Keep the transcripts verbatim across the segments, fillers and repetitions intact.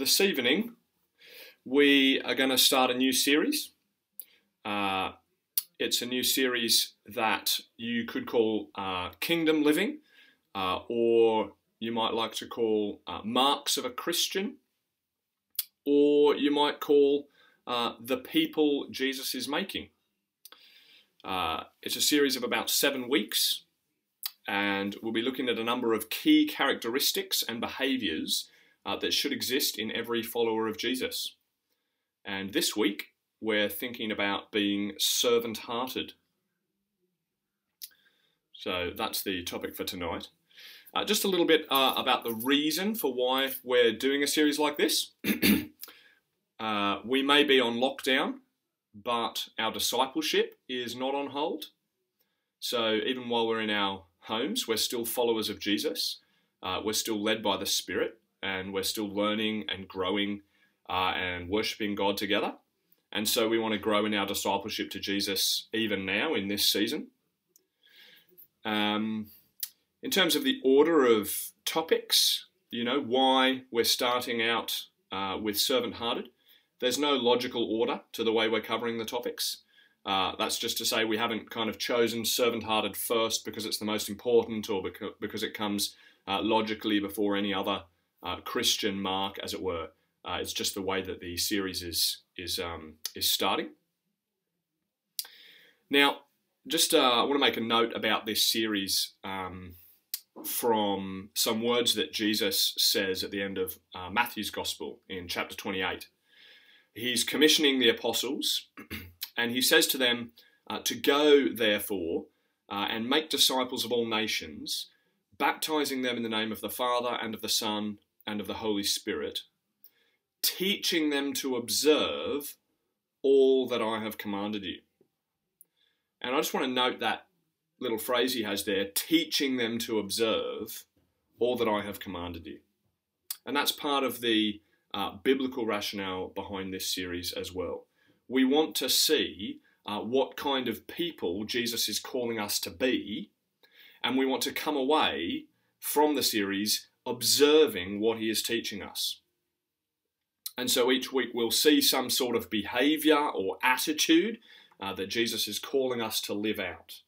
this evening we are going to start a new series. Uh, it's a new series that you could call uh, Kingdom Living, uh, or you might like to call uh, Marks of a Christian, or you might call uh, The People Jesus is Making. Uh, it's a series of about seven weeks, and we'll be looking at a number of key characteristics and behaviours uh, that should exist in every follower of Jesus. And this week, we're thinking about being servant-hearted. So that's the topic for tonight. Uh, just a little bit uh, about the reason for why we're doing a series like this. uh, we may be on lockdown, but our discipleship is not on hold. So even while we're in our homes, we're still followers of Jesus. Uh, we're still led by the Spirit, and we're still learning and growing uh, and worshiping God together. And so we want to grow in our discipleship to Jesus even now in this season. Um, in terms of the order of topics, you know, why we're starting out uh, with servant-hearted, there's no logical order to the way we're covering the topics. Uh, that's just to say we haven't kind of chosen servant-hearted first because it's the most important, or because, because it comes uh, logically before any other uh, Christian mark, as it were. Uh, it's just the way that the series is is um, is starting. Now, just uh, I want to make a note about this series um, from some words that Jesus says at the end of uh, Matthew's Gospel in chapter twenty-eight. He's commissioning the apostles, and he says to them, uh, to go, therefore, uh, and make disciples of all nations, baptizing them in the name of the Father, and of the Son, and of the Holy Spirit, teaching them to observe all that I have commanded you. And I just want to note that little phrase he has there, teaching them to observe all that I have commanded you. And that's part of the Uh, biblical rationale behind this series as well. We want to see uh, what kind of people Jesus is calling us to be, and we want to come away from the series observing what he is teaching us. And so each week we'll see some sort of behavior or attitude uh, that Jesus is calling us to live out.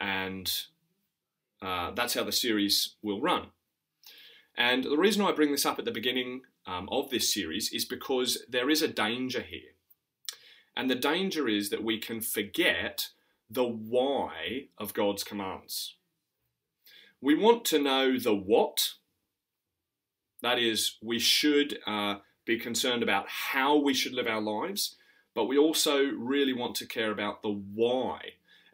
And uh, that's how the series will run. And the reason I bring this up at the beginning um, of this series is because there is a danger here. And the danger is that we can forget the why of God's commands. We want to know the what. That is, we should uh, be concerned about how we should live our lives, but we also really want to care about the why.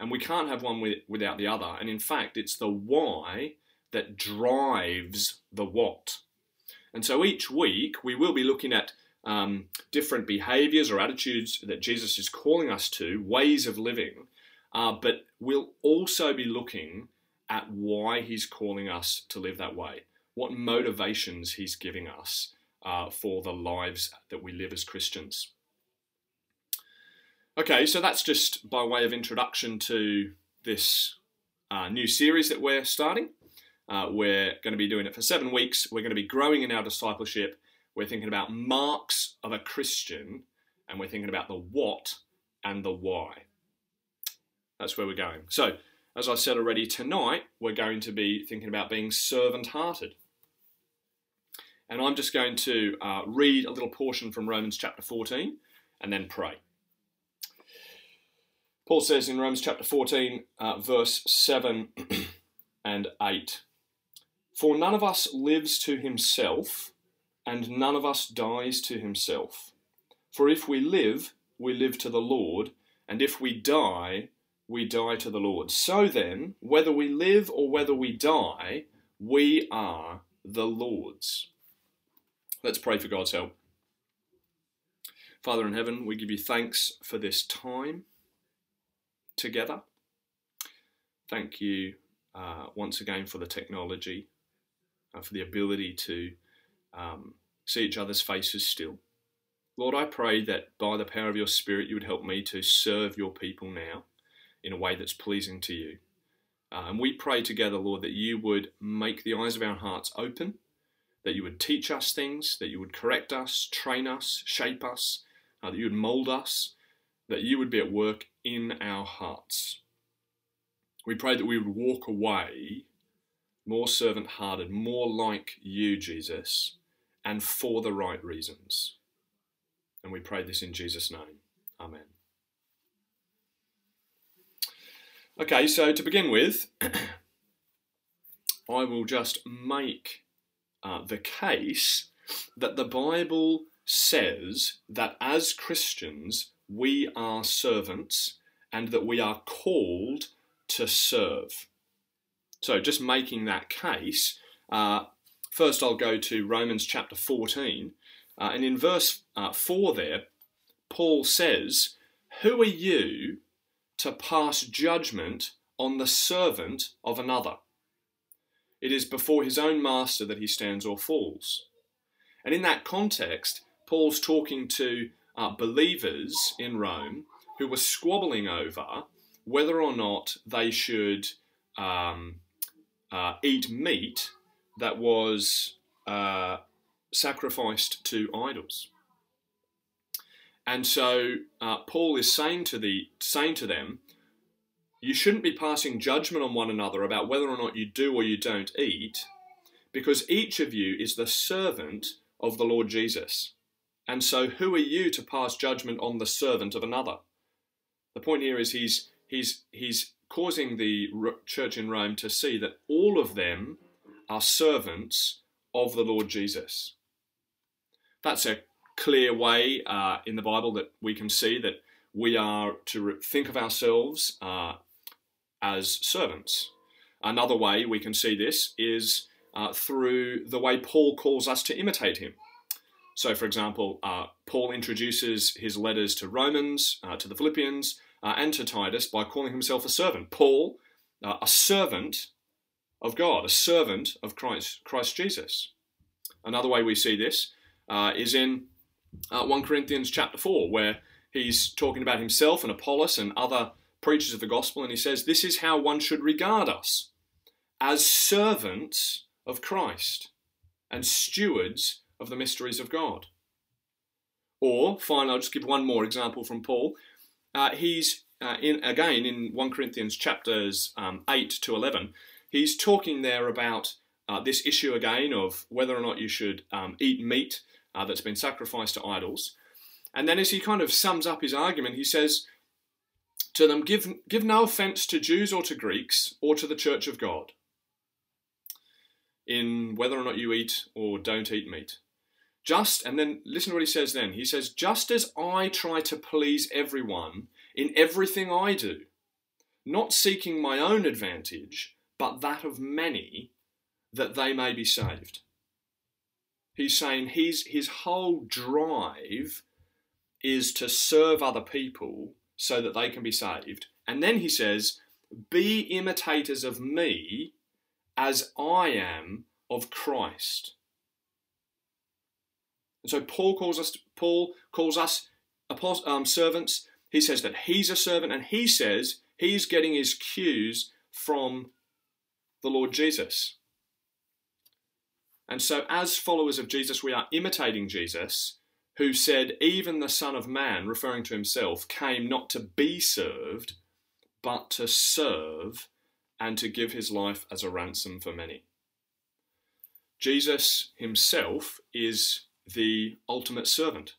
And we can't have one with, without the other. And in fact, it's the why that drives the what. And so each week we will be looking at um, different behaviours or attitudes that Jesus is calling us to, ways of living, uh, but we'll also be looking at why he's calling us to live that way, what motivations he's giving us uh, for the lives that we live as Christians. Okay, so that's just by way of introduction to this uh, new series that we're starting. Uh, we're going to be doing it for seven weeks. We're going to be growing in our discipleship. We're thinking about marks of a Christian, and we're thinking about the what and the why. That's where we're going. So, as I said already, tonight we're going to be thinking about being servant-hearted. And I'm just going to uh, read a little portion from Romans chapter fourteen and then pray. Paul says in Romans chapter fourteen, uh, verse seven and eight, "For none of us lives to himself, and none of us dies to himself. For if we live, we live to the Lord, and if we die, we die to the Lord. So then, whether we live or whether we die, we are the Lord's." Let's pray for God's help. Father in heaven, we give you thanks for this time together. Thank you Uh, once again for the technology, uh, for the ability to um, see each other's faces still. Lord, I pray that by the power of your Spirit, you would help me to serve your people now in a way that's pleasing to you. Uh, and we pray together, Lord, that you would make the eyes of our hearts open, that you would teach us things, that you would correct us, train us, shape us, uh, that you would mold us, that you would be at work in our hearts. We pray that we would walk away more servant-hearted, more like you, Jesus, and for the right reasons. And we pray this in Jesus' name. Amen. Okay, so to begin with, I will just make uh, the case that the Bible says that as Christians, we are servants and that we are called to serve. So just making that case, uh, first I'll go to Romans chapter fourteen, uh, and in verse uh, four there, Paul says, "Who are you to pass judgment on the servant of another? It is before his own master that he stands or falls." And in that context, Paul's talking to uh, believers in Rome who were squabbling over whether or not they should um, uh, eat meat that was uh, sacrificed to idols. And so uh, Paul is saying to the saying to them, you shouldn't be passing judgment on one another about whether or not you do or you don't eat, because each of you is the servant of the Lord Jesus. And so who are you to pass judgment on the servant of another? The point here is he's he's he's causing the church in Rome to see that all of them are servants of the Lord Jesus. That's a clear way uh, in the Bible that we can see that we are to think of ourselves uh, as servants. Another way we can see this is uh, through the way Paul calls us to imitate him. So, for example, uh, Paul introduces his letters to Romans, uh, to the Philippians, uh, and to Titus by calling himself a servant. Paul, uh, a servant of God, a servant of Christ, Christ Jesus. Another way we see this uh, is in Uh, First Corinthians chapter four, where he's talking about himself and Apollos and other preachers of the gospel, and he says, this is how one should regard us, as servants of Christ and stewards of the mysteries of God. Or, finally, I'll just give one more example from Paul. Uh, he's, uh, in again, in First Corinthians chapters um, eight to eleven, he's talking there about uh, this issue again of whether or not you should um, eat meat Uh, that's been sacrificed to idols. And then as he kind of sums up his argument, he says to them, give, give no offense to Jews or to Greeks or to the church of God in whether or not you eat or don't eat meat. Just, and then listen to what he says then. He says, just as I try to please everyone in everything I do, not seeking my own advantage, but that of many, that they may be saved. He's saying he's, his whole drive is to serve other people so that they can be saved. And then he says, be imitators of me as I am of Christ. And so Paul calls us, Paul calls us um, servants. He says that he's a servant, and he says he's getting his cues from the Lord Jesus. And so as followers of Jesus, we are imitating Jesus, who said, even the Son of Man, referring to himself, came not to be served, but to serve and to give his life as a ransom for many. Jesus himself is the ultimate servant.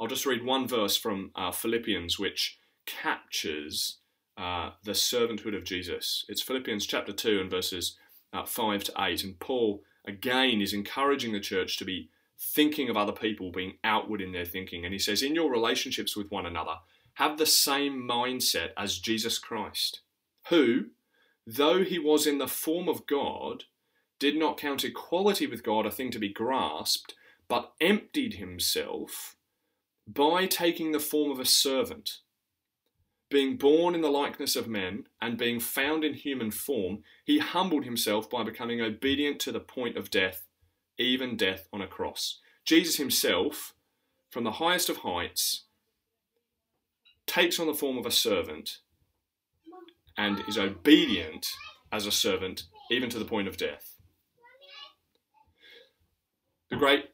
I'll just read one verse from uh, Philippians, which captures uh, the servanthood of Jesus. It's Philippians chapter two and verses uh, five to eight, and Paul again is encouraging the church to be thinking of other people, being outward in their thinking. And he says, in your relationships with one another, have the same mindset as Jesus Christ, who, though he was in the form of God, did not count equality with God a thing to be grasped, but emptied himself by taking the form of a servant. Being born in the likeness of men and being found in human form, he humbled himself by becoming obedient to the point of death, even death on a cross. Jesus himself, from the highest of heights, takes on the form of a servant and is obedient as a servant, even to the point of death. the great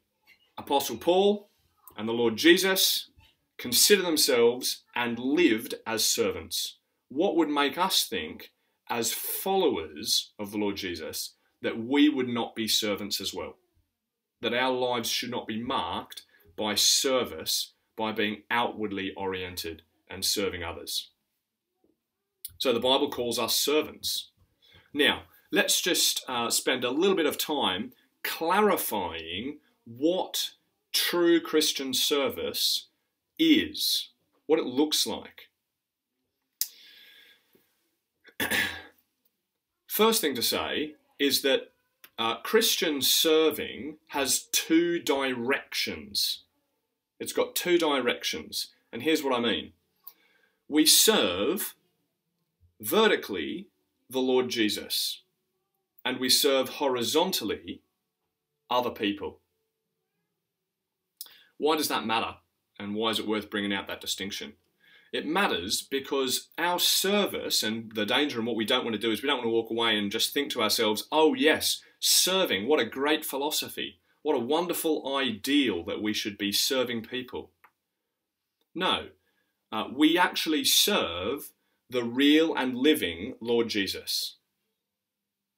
Apostle Paul and the Lord Jesus consider themselves and lived as servants. What would make us think, as followers of the Lord Jesus, that we would not be servants as well? That our lives should not be marked by service, by being outwardly oriented and serving others. So the Bible calls us servants. Now, let's just uh, spend a little bit of time clarifying what true Christian service is, what it looks like. First thing to say is that uh, Christian serving has two directions. It's got two directions, and here's what I mean. We serve vertically the Lord Jesus, and we serve horizontally other people. Why does that matter, and why is it worth bringing out that distinction? It matters because our service, and the danger and what we don't want to do is we don't want to walk away and just think to ourselves, oh yes, serving, what a great philosophy. What a wonderful ideal that we should be serving people. No, uh, we actually serve the real and living Lord Jesus.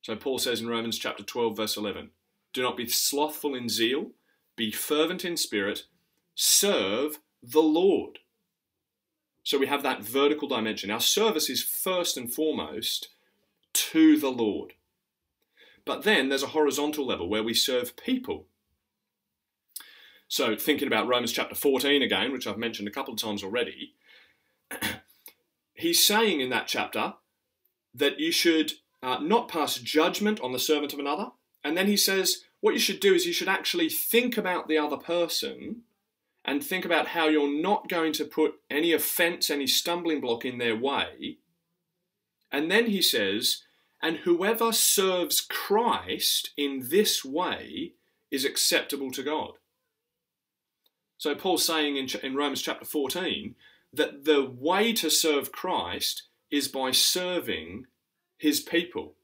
So Paul says in Romans chapter twelve, verse eleven, do not be slothful in zeal, be fervent in spirit, serve the Lord. So we have that vertical dimension. Our service is first and foremost to the Lord. But then there's a horizontal level where we serve people. So thinking about Romans chapter fourteen again, which I've mentioned a couple of times already, he's saying in that chapter that you should uh, not pass judgment on the servant of another. And then he says, what you should do is you should actually think about the other person and think about how you're not going to put any offense, any stumbling block in their way. And then he says, and whoever serves Christ in this way is acceptable to God. So Paul's saying in, in Romans chapter fourteen that the way to serve Christ is by serving his people.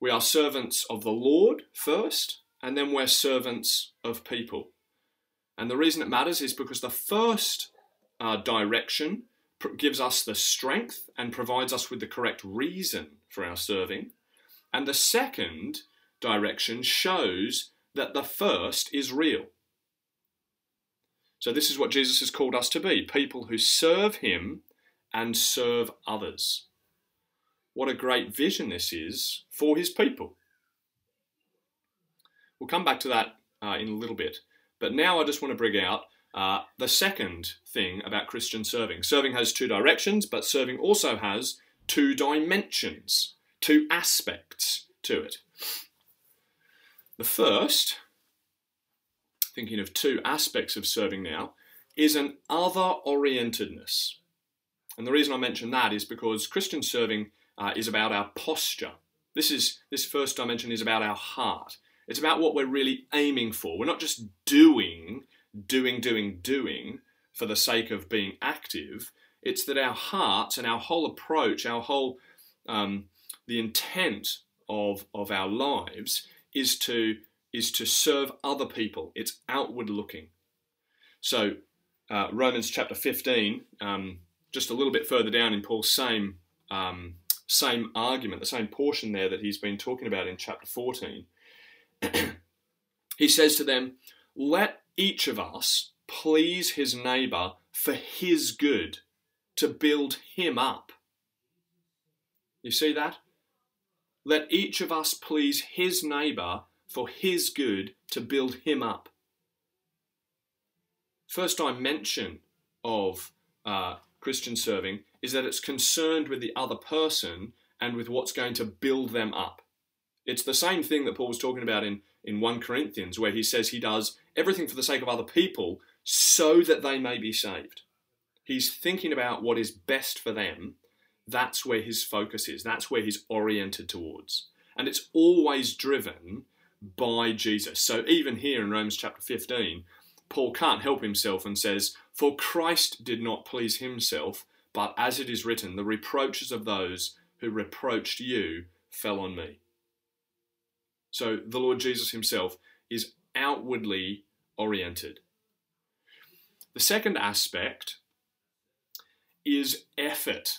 We are servants of the Lord first, and then we're servants of people. And the reason it matters is because the first uh, direction gives us the strength and provides us with the correct reason for our serving. And the second direction shows that the first is real. So this is what Jesus has called us to be, people who serve him and serve others. What a great vision this is for his people. We'll come back to that uh, in a little bit. But now I just want to bring out Uh, the second thing about Christian serving. Serving has two directions, but serving also has two dimensions, two aspects to it. The first, thinking of two aspects of serving now, is an other-orientedness. And the reason I mention that is because Christian serving uh, is about our posture. This is, this first dimension is about our heart. It's about what we're really aiming for. We're not just doing doing, doing, doing for the sake of being active. It's that our hearts and our whole approach, our whole, um, the intent of, of our lives is to, is to serve other people. It's outward looking. So uh, Romans chapter fifteen, um, just a little bit further down in Paul's same, um, same argument, the same portion there that he's been talking about in chapter fourteen, he says to them, let each of us please his neighbour for his good, to build him up. You see that? Let each of us please his neighbour for his good, to build him up. First dimension of uh, Christian serving is that it's concerned with the other person and with what's going to build them up. It's the same thing that Paul was talking about in, in First Corinthians, where he says he does everything for the sake of other people so that they may be saved. He's thinking about what is best for them. That's where his focus is. That's where he's oriented towards. And it's always driven by Jesus. So even here in Romans chapter fifteen, Paul can't help himself and says, for Christ did not please himself, but as it is written, the reproaches of those who reproached you fell on me. So the Lord Jesus himself is outwardly oriented. The second aspect is effort.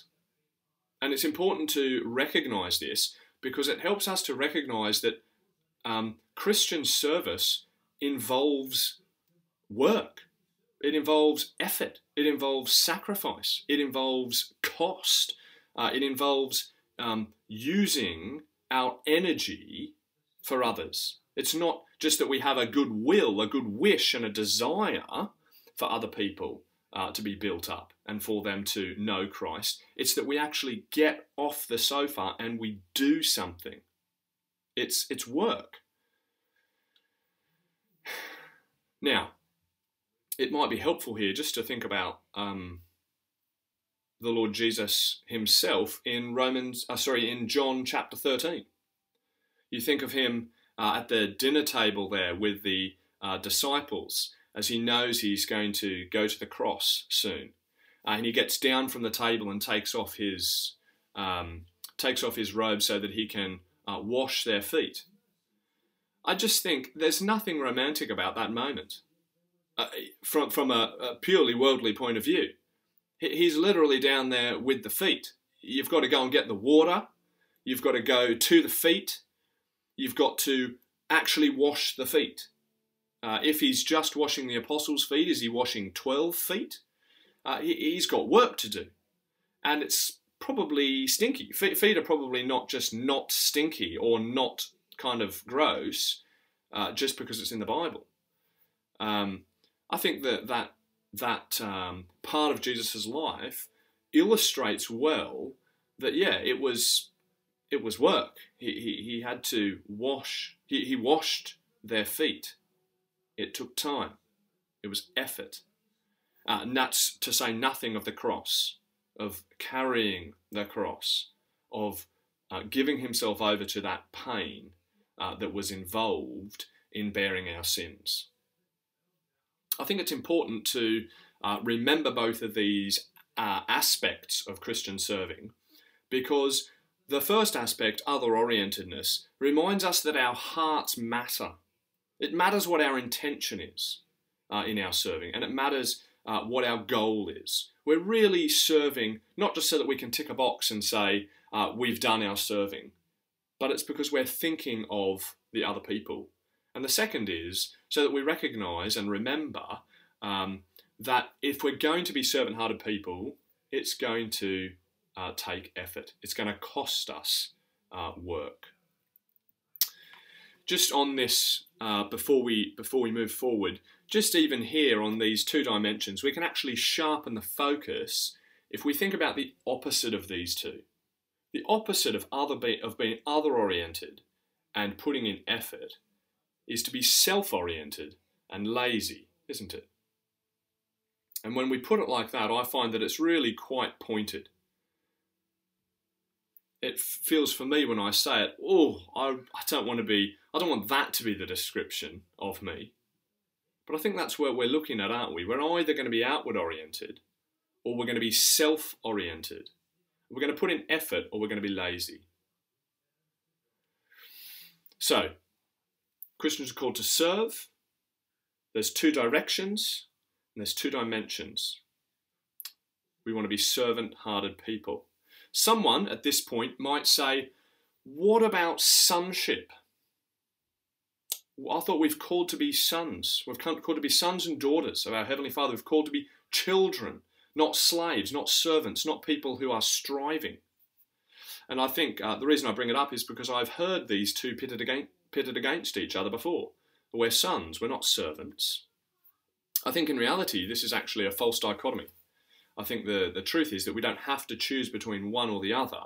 And it's important to recognize this because it helps us to recognize that um, Christian service involves work. It involves effort. It involves sacrifice. It involves cost. Uh, it involves um, using our energy for others. It's not just that we have a good will, a good wish, and a desire for other people uh, to be built up and for them to know Christ. It's that we actually get off the sofa and we do something. It's, it's work. Now, it might be helpful here just to think about um, the Lord Jesus himself in Romans, uh, sorry, in John chapter thirteen. You think of him uh, at the dinner table there with the uh, disciples as he knows he's going to go to the cross soon, uh, and he gets down from the table and takes off his um, takes off his robe so that he can uh, wash their feet. I just think there's nothing romantic about that moment. Uh, from from a, a purely worldly point of view. He's literally down there with the feet. You've got to go and get the water. You've got to go to the feet. You've got to actually wash the feet. Uh, if he's just washing the apostles' feet, is he washing twelve feet? Uh, he, he's got work to do. And it's probably stinky. Fe- feet are probably not just not stinky or not kind of gross uh, just because it's in the Bible. Um, I think that that, that um, part of Jesus' life illustrates well that, yeah, it was it was work. He he, he had to wash, he, he washed their feet. It took time. It was effort. Uh, and that's to say nothing of the cross, of carrying the cross, of uh, giving himself over to that pain uh, that was involved in bearing our sins. I think it's important to uh, remember both of these uh, aspects of Christian serving, because the first aspect, other-orientedness, reminds us that our hearts matter. It matters what our intention is uh, in our serving, and it matters uh, what our goal is. We're really serving not just so that we can tick a box and say, uh, we've done our serving, but it's because we're thinking of the other people. And the second is so that we recognise and remember um, that if we're going to be servant-hearted people, it's going to uh, take effort. It's going to cost us uh, work. Just on this, uh, before we before we move forward, just even here on these two dimensions, we can actually sharpen the focus if we think about the opposite of these two. The opposite of other be- of being other-oriented and putting in effort is to be self-oriented and lazy, isn't it? And when we put it like that, I find that it's really quite pointed. It feels for me when I say it, oh, I, I don't want to be, I don't want that to be the description of me. But I think that's where we're looking at, aren't we? We're either going to be outward-oriented or we're going to be self-oriented. We're going to put in effort or we're going to be lazy. So, Christians are called to serve. There's two directions and there's two dimensions. We want to be servant-hearted people. Someone at this point might say, what about sonship? Well, I thought we've called to be sons. We've called to be sons and daughters of our Heavenly Father. We've called to be children, not slaves, not servants, not people who are striving. And I think uh, the reason I bring it up is because I've heard these two pitted against pitted against each other before. We're sons, we're not servants. I think in reality, this is actually a false dichotomy. I think the, the truth is that we don't have to choose between one or the other,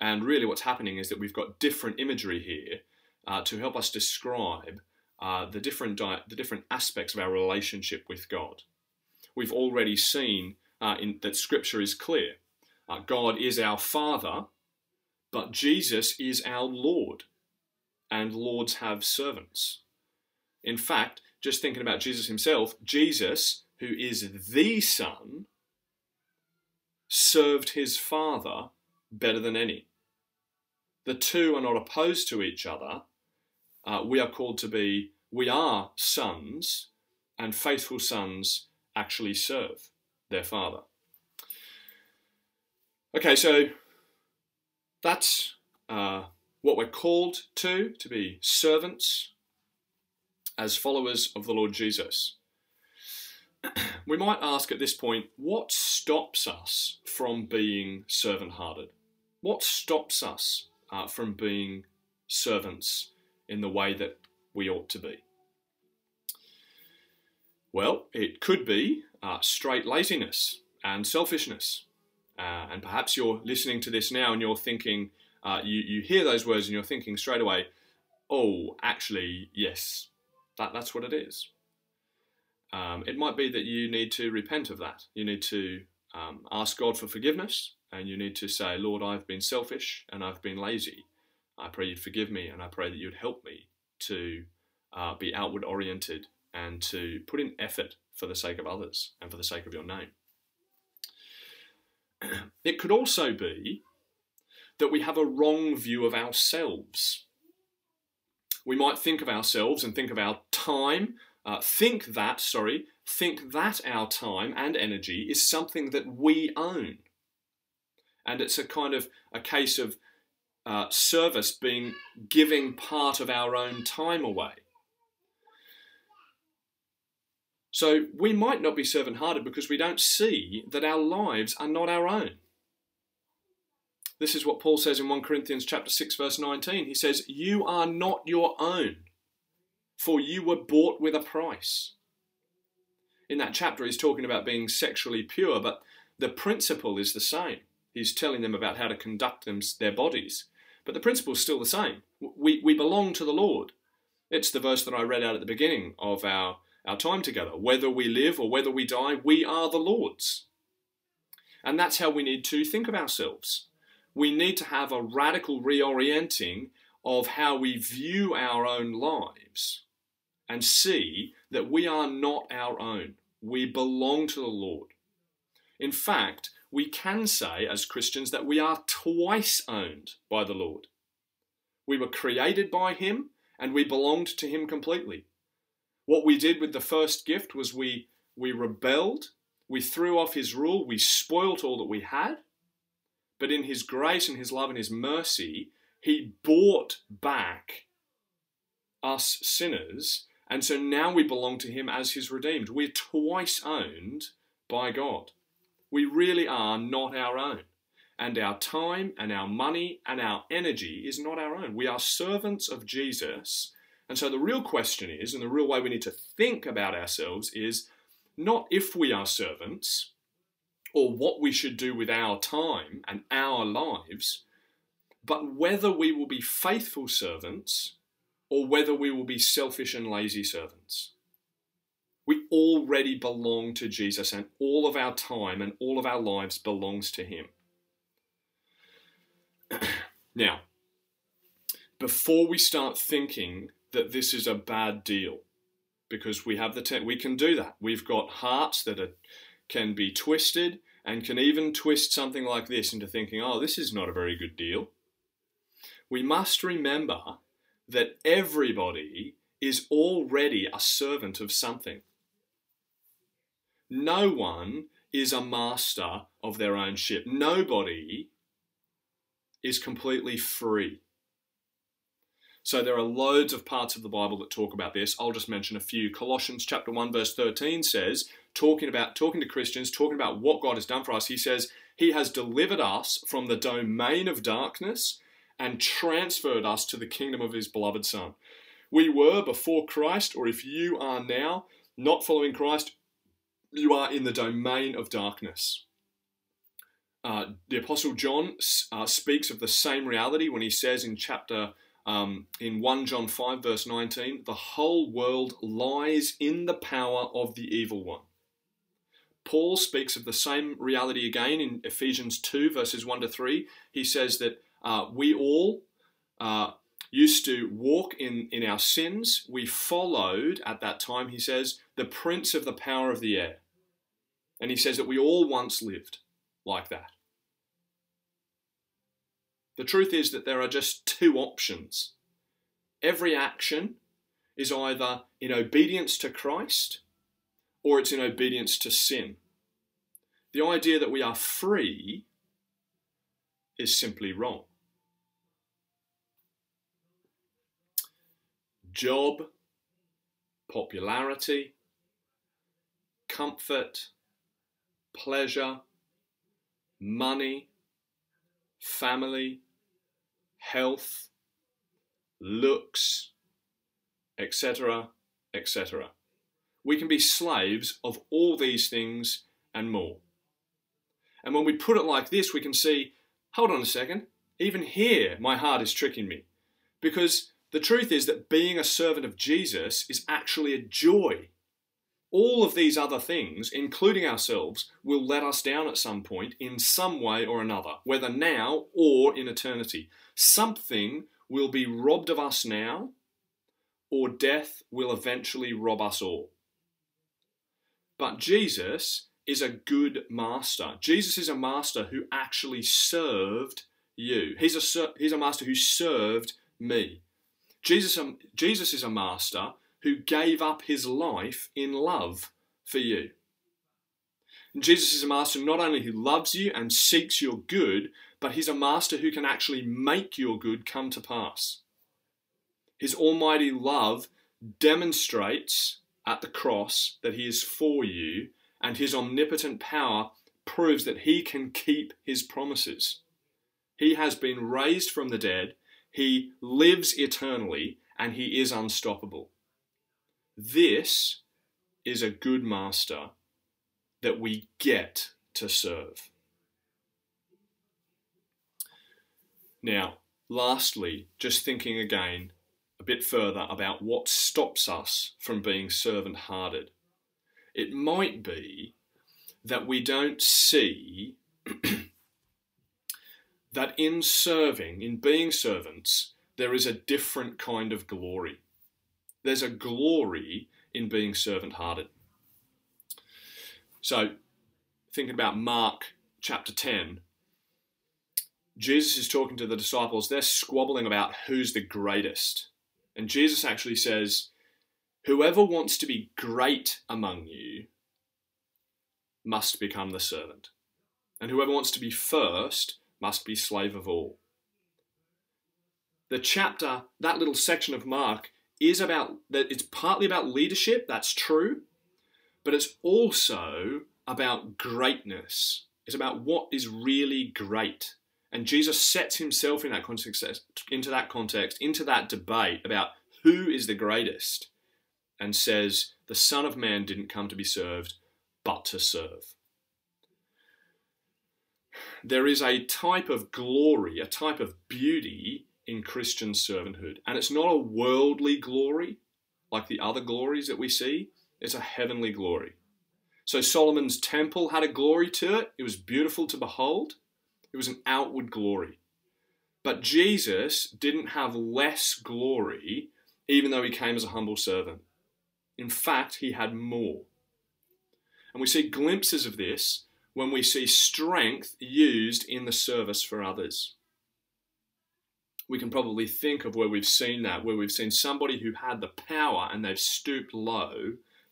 and really what's happening is that we've got different imagery here uh, to help us describe uh, the, different di- the different aspects of our relationship with God. We've already seen uh, in, that Scripture is clear. Uh, God is our Father, but Jesus is our Lord. And lords have servants. In fact, just thinking about Jesus himself, Jesus, who is the Son, served his Father better than any. The two are not opposed to each other, Uh, we are called to be, we are sons, and faithful sons actually serve their father. Okay, so that's uh, what we're called to, to be servants as followers of the Lord Jesus. We might ask at this point, what stops us from being servant-hearted? What stops us uh, from being servants in the way that we ought to be? Well, it could be uh, straight laziness and selfishness. Uh, and perhaps you're listening to this now and you're thinking, uh, you, you hear those words and you're thinking straight away, oh, actually, yes, that, that's what it is. Um, it might be that you need to repent of that. You need to um, ask God for forgiveness, and you need to say, Lord, I've been selfish and I've been lazy. I pray you'd forgive me, and I pray that you'd help me to uh, be outward oriented and to put in effort for the sake of others and for the sake of your name. It could also be that we have a wrong view of ourselves. We might think of ourselves and think of our time, uh, think that, sorry, think that our time and energy is something that we own. And it's a kind of a case of uh, service being giving part of our own time away. So we might not be servant-hearted because we don't see that our lives are not our own. This is what Paul says in First Corinthians chapter six, verse nineteen. He says, you are not your own, for you were bought with a price. In that chapter, he's talking about being sexually pure, but the principle is the same. He's telling them about how to conduct them, their bodies. But the principle is still the same. We, we belong to the Lord. It's the verse that I read out at the beginning of our Our time together. Whether we live or whether we die, we are the Lord's. And that's how we need to think of ourselves. We need to have a radical reorienting of how we view our own lives and see that we are not our own. We belong to the Lord. In fact, we can say as Christians that we are twice owned by the Lord. We were created by Him and we belonged to Him completely. What we did with the first gift was we, we rebelled, we threw off His rule, we spoilt all that we had. But in His grace and His love and His mercy, He bought back us sinners. And so now we belong to Him as His redeemed. We're twice owned by God. We really are not our own. And our time and our money and our energy is not our own. We are servants of Jesus. And so the real question is, and the real way we need to think about ourselves is not if we are servants or what we should do with our time and our lives, but whether we will be faithful servants or whether we will be selfish and lazy servants. We already belong to Jesus, and all of our time and all of our lives belongs to Him. Now, before we start thinking that this is a bad deal, because we have the te- we can do that. We've got hearts that are, can be twisted and can even twist something like this into thinking, oh, this is not a very good deal. We must remember that everybody is already a servant of something. No one is a master of their own ship. Nobody is completely free. So there are loads of parts of the Bible that talk about this. I'll just mention a few. Colossians chapter one verse thirteen says, talking about talking to Christians, talking about what God has done for us, he says, He has delivered us from the domain of darkness and transferred us to the kingdom of His beloved Son. We were before Christ, or if you are now not following Christ, you are in the domain of darkness. Uh, the Apostle John uh, speaks of the same reality when he says in chapter Um, in First John five verse nineteen, the whole world lies in the power of the evil one. Paul speaks of the same reality again in Ephesians two verses one to three. He says that uh, we all uh, used to walk in, in our sins. We followed at that time, he says, the prince of the power of the air. And he says that we all once lived like that. The truth is that there are just two options. every action is either in obedience to Christ or it's in obedience to sin. The idea that we are free is simply wrong. Job, popularity, comfort, pleasure, money, family, health, looks, et cetera, et cetera. We can be slaves of all these things and more. And when we put it like this, we can see, hold on a second, even here my heart is tricking me. Because the truth is that being a servant of Jesus is actually a joy. All of these other things, including ourselves, will let us down at some point in some way or another, whether now or in eternity. Something will be robbed of us now, or death will eventually rob us all. But Jesus is a good master. Jesus is a master who actually served you. He's a, ser- he's a master who served me. Jesus, um, Jesus is a master who gave up his life in love for you. And Jesus is a master not only who loves you and seeks your good, but he's a master who can actually make your good come to pass. His almighty love demonstrates at the cross that he is for you, and his omnipotent power proves that he can keep his promises. He has been raised from the dead, he lives eternally, and he is unstoppable. This is a good master that we get to serve. Now, lastly, just thinking again a bit further about what stops us from being servant-hearted. It might be that we don't see that in serving, in being servants, there is a different kind of glory. There's a glory in being servant-hearted. So, thinking about Mark chapter ten, Jesus is talking to the disciples. They're squabbling about who's the greatest. And Jesus actually says, whoever wants to be great among you must become the servant. And whoever wants to be first must be slave of all. The chapter, that little section of Mark, is about that it's partly about leadership, that's true, but it's also about greatness. It's about what is really great. And Jesus sets himself in that context, into that context, into that debate about who is the greatest, and says, the Son of Man didn't come to be served, but to serve. There is a type of glory, a type of beauty in Christian servanthood. And it's not a worldly glory like the other glories that we see. It's a heavenly glory. So Solomon's temple had a glory to it. It was beautiful to behold. It was an outward glory. But Jesus didn't have less glory, even though he came as a humble servant. In fact, he had more. And we see glimpses of this when we see strength used in the service for others. We can probably think of where we've seen that, where we've seen somebody who had the power and they've stooped low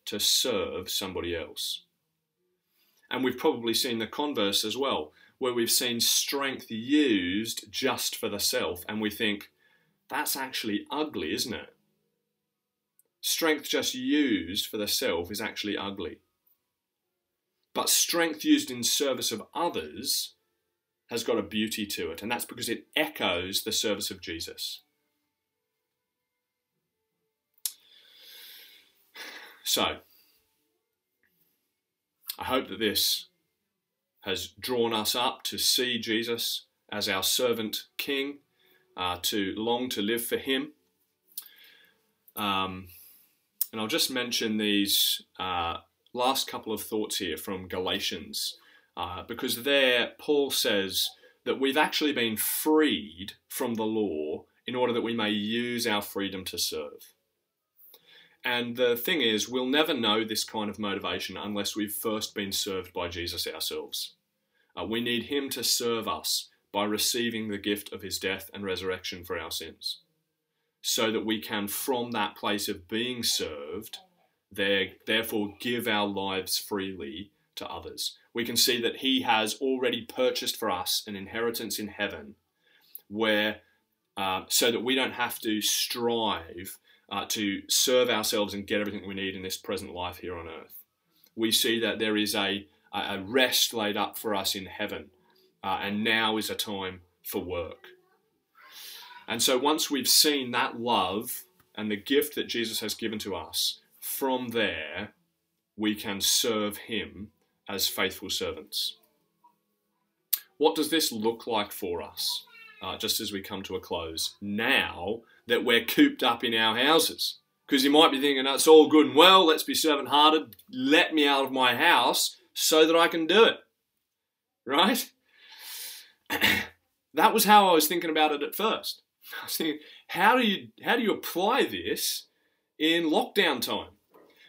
to serve somebody else. And we've probably seen the converse as well, where we've seen strength used just for the self, and we think, that's actually ugly, isn't it? Strength just used for the self is actually ugly. But strength used in service of others has got a beauty to it, and that's because it echoes the service of Jesus. So, I hope that this has drawn us up to see Jesus as our servant king, uh, to long to live for him. Um, and I'll just mention these uh, last couple of thoughts here from Galatians, uh, because there Paul says that we've actually been freed from the law in order that we may use our freedom to serve. And the thing is, we'll never know this kind of motivation unless we've first been served by Jesus ourselves. Uh, we need him to serve us by receiving the gift of his death and resurrection for our sins. so that we can, from that place of being served, there, therefore give our lives freely to others. We can see that he has already purchased for us an inheritance in heaven, where uh, so that we don't have to strive uh, to serve ourselves and get everything we need in this present life here on earth. We see that there is a, a rest laid up for us in heaven, uh, and now is a time for work. And so once we've seen that love and the gift that Jesus has given to us, from there we can serve him as faithful servants. What does this look like for us, uh, just as we come to a close, now that we're cooped up in our houses? Because you might be thinking, that's all good and well, let's be servant-hearted, let me out of my house so that I can do it, right? That was how I was thinking about it at first. I was thinking, how do you, how do you apply this in lockdown time?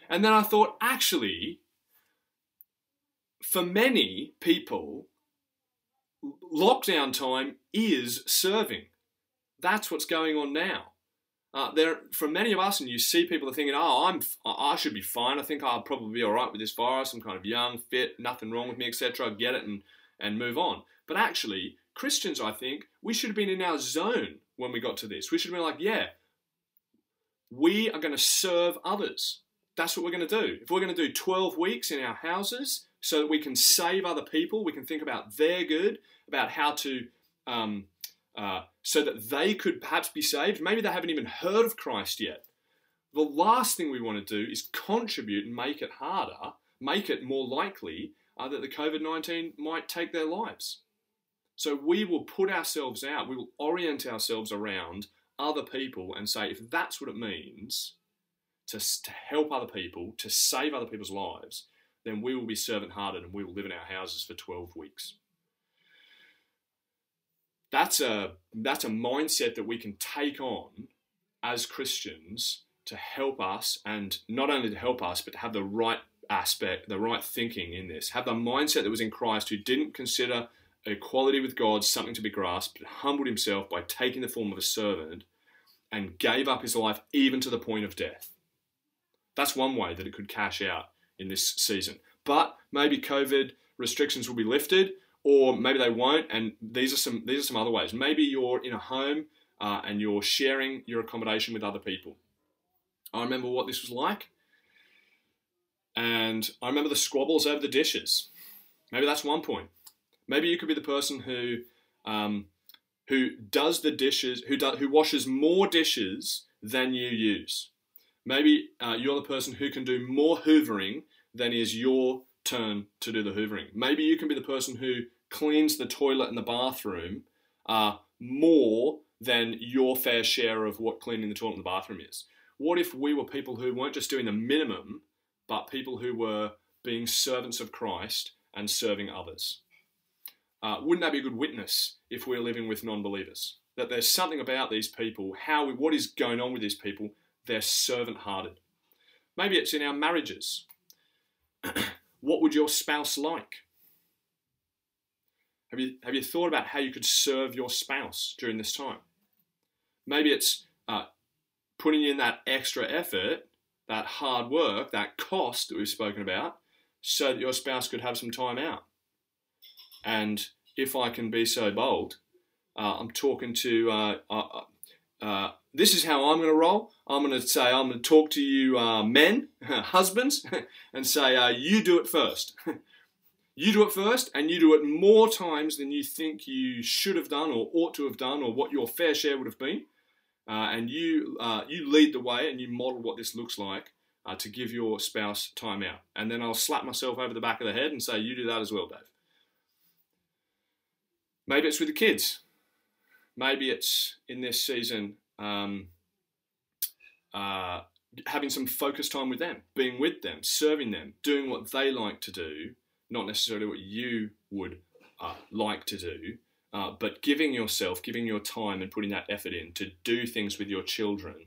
And then I thought, actually, for many people, lockdown time is serving. That's what's going on now. Uh, there, for many of us, and you see people are thinking, oh, I'm, I should be fine. I think I'll probably be all right with this virus. I'm kind of young, fit, nothing wrong with me, et cetera. Get it and, and move on. But actually, Christians, I think, we should have been in our zone when we got to this. We should have been like, yeah, we are going to serve others. That's what we're going to do. If we're going to do twelve weeks in our houses so that we can save other people, we can think about their good, about how to, um, uh, so that they could perhaps be saved. Maybe they haven't even heard of Christ yet. The last thing we want to do is contribute and make it harder, make it more likely uh, that the COVID nineteen might take their lives. So we will put ourselves out, we will orient ourselves around other people and say, if that's what it means to, to help other people, to save other people's lives, then we will be servant-hearted and we will live in our houses for twelve weeks. That's a, that's a mindset that we can take on as Christians to help us, and not only to help us, but to have the right aspect, the right thinking in this. Have the mindset that was in Christ, who didn't consider equality with God something to be grasped, but humbled himself by taking the form of a servant and gave up his life even to the point of death. That's one way that it could cash out in this season. But maybe COVID restrictions will be lifted, or maybe they won't, and these are some these are some other ways. Maybe you're in a home uh, and you're sharing your accommodation with other people. I remember what this was like, and I remember the squabbles over the dishes. Maybe that's one point. Maybe you could be the person who, um, who does the dishes, who do, who washes more dishes than you use. Maybe uh, you're the person who can do more hoovering than is your turn to do the hoovering. Maybe you can be the person who cleans the toilet and the bathroom uh, more than your fair share of what cleaning the toilet and the bathroom is. What if we were people who weren't just doing the minimum, but people who were being servants of Christ and serving others? Uh, wouldn't that be a good witness if we're living with non-believers? That there's something about these people, how we, what is going on with these people, they're servant-hearted. Maybe it's in our marriages. What would your spouse like? Have you, have you thought about how you could serve your spouse during this time? Maybe it's uh, putting in that extra effort, that hard work, that cost that we've spoken about, so that your spouse could have some time out. And if I can be so bold, uh, I'm talking to, uh, uh, uh, this is how I'm going to roll. I'm going to say, I'm going to talk to you uh, men, husbands, and say, uh, you do it first. You do it first, and you do it more times than you think you should have done or ought to have done or what your fair share would have been. Uh, and you, uh, you lead the way, and you model what this looks like uh, to give your spouse time out. And then I'll slap myself over the back of the head and say, you do that as well, Dave. Maybe it's with the kids. Maybe it's in this season um, uh, having some focused time with them, being with them, serving them, doing what they like to do, not necessarily what you would uh, like to do, uh, but giving yourself, giving your time and putting that effort in to do things with your children.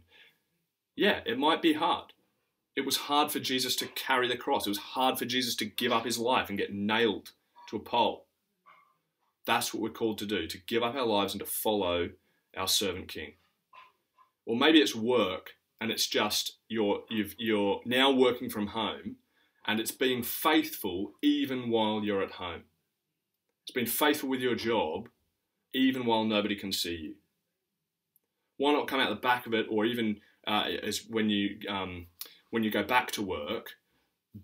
Yeah, it might be hard. It was hard for Jesus to carry the cross. It was hard for Jesus to give up his life and get nailed to a pole. That's what we're called to do, to give up our lives and to follow our servant king. or maybe it's work and it's just you're, you've, you're now working from home, and it's being faithful even while you're at home. It's being faithful with your job even while nobody can see you. Why not come out the back of it, or even uh, as when you um, when you go back to work,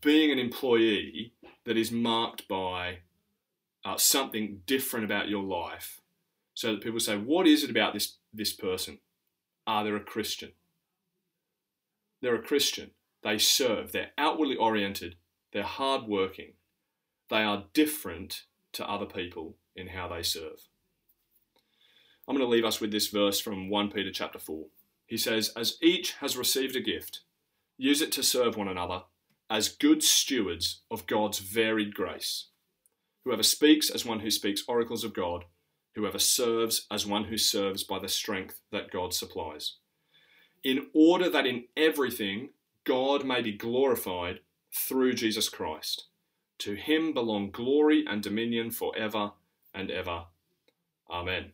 being an employee that is marked by uh, something different about your life, so that people say, what is it about this, this person? Ah, they're a Christian. They're a Christian. They serve. They're outwardly oriented. They're hardworking. They are different to other people in how they serve. I'm going to leave us with this verse from First Peter chapter four. He says, as each has received a gift, use it to serve one another as good stewards of God's varied grace. Whoever speaks as one who speaks oracles of God, whoever serves as one who serves by the strength that God supplies, in order that in everything God may be glorified through Jesus Christ. To him belong glory and dominion forever and ever. Amen.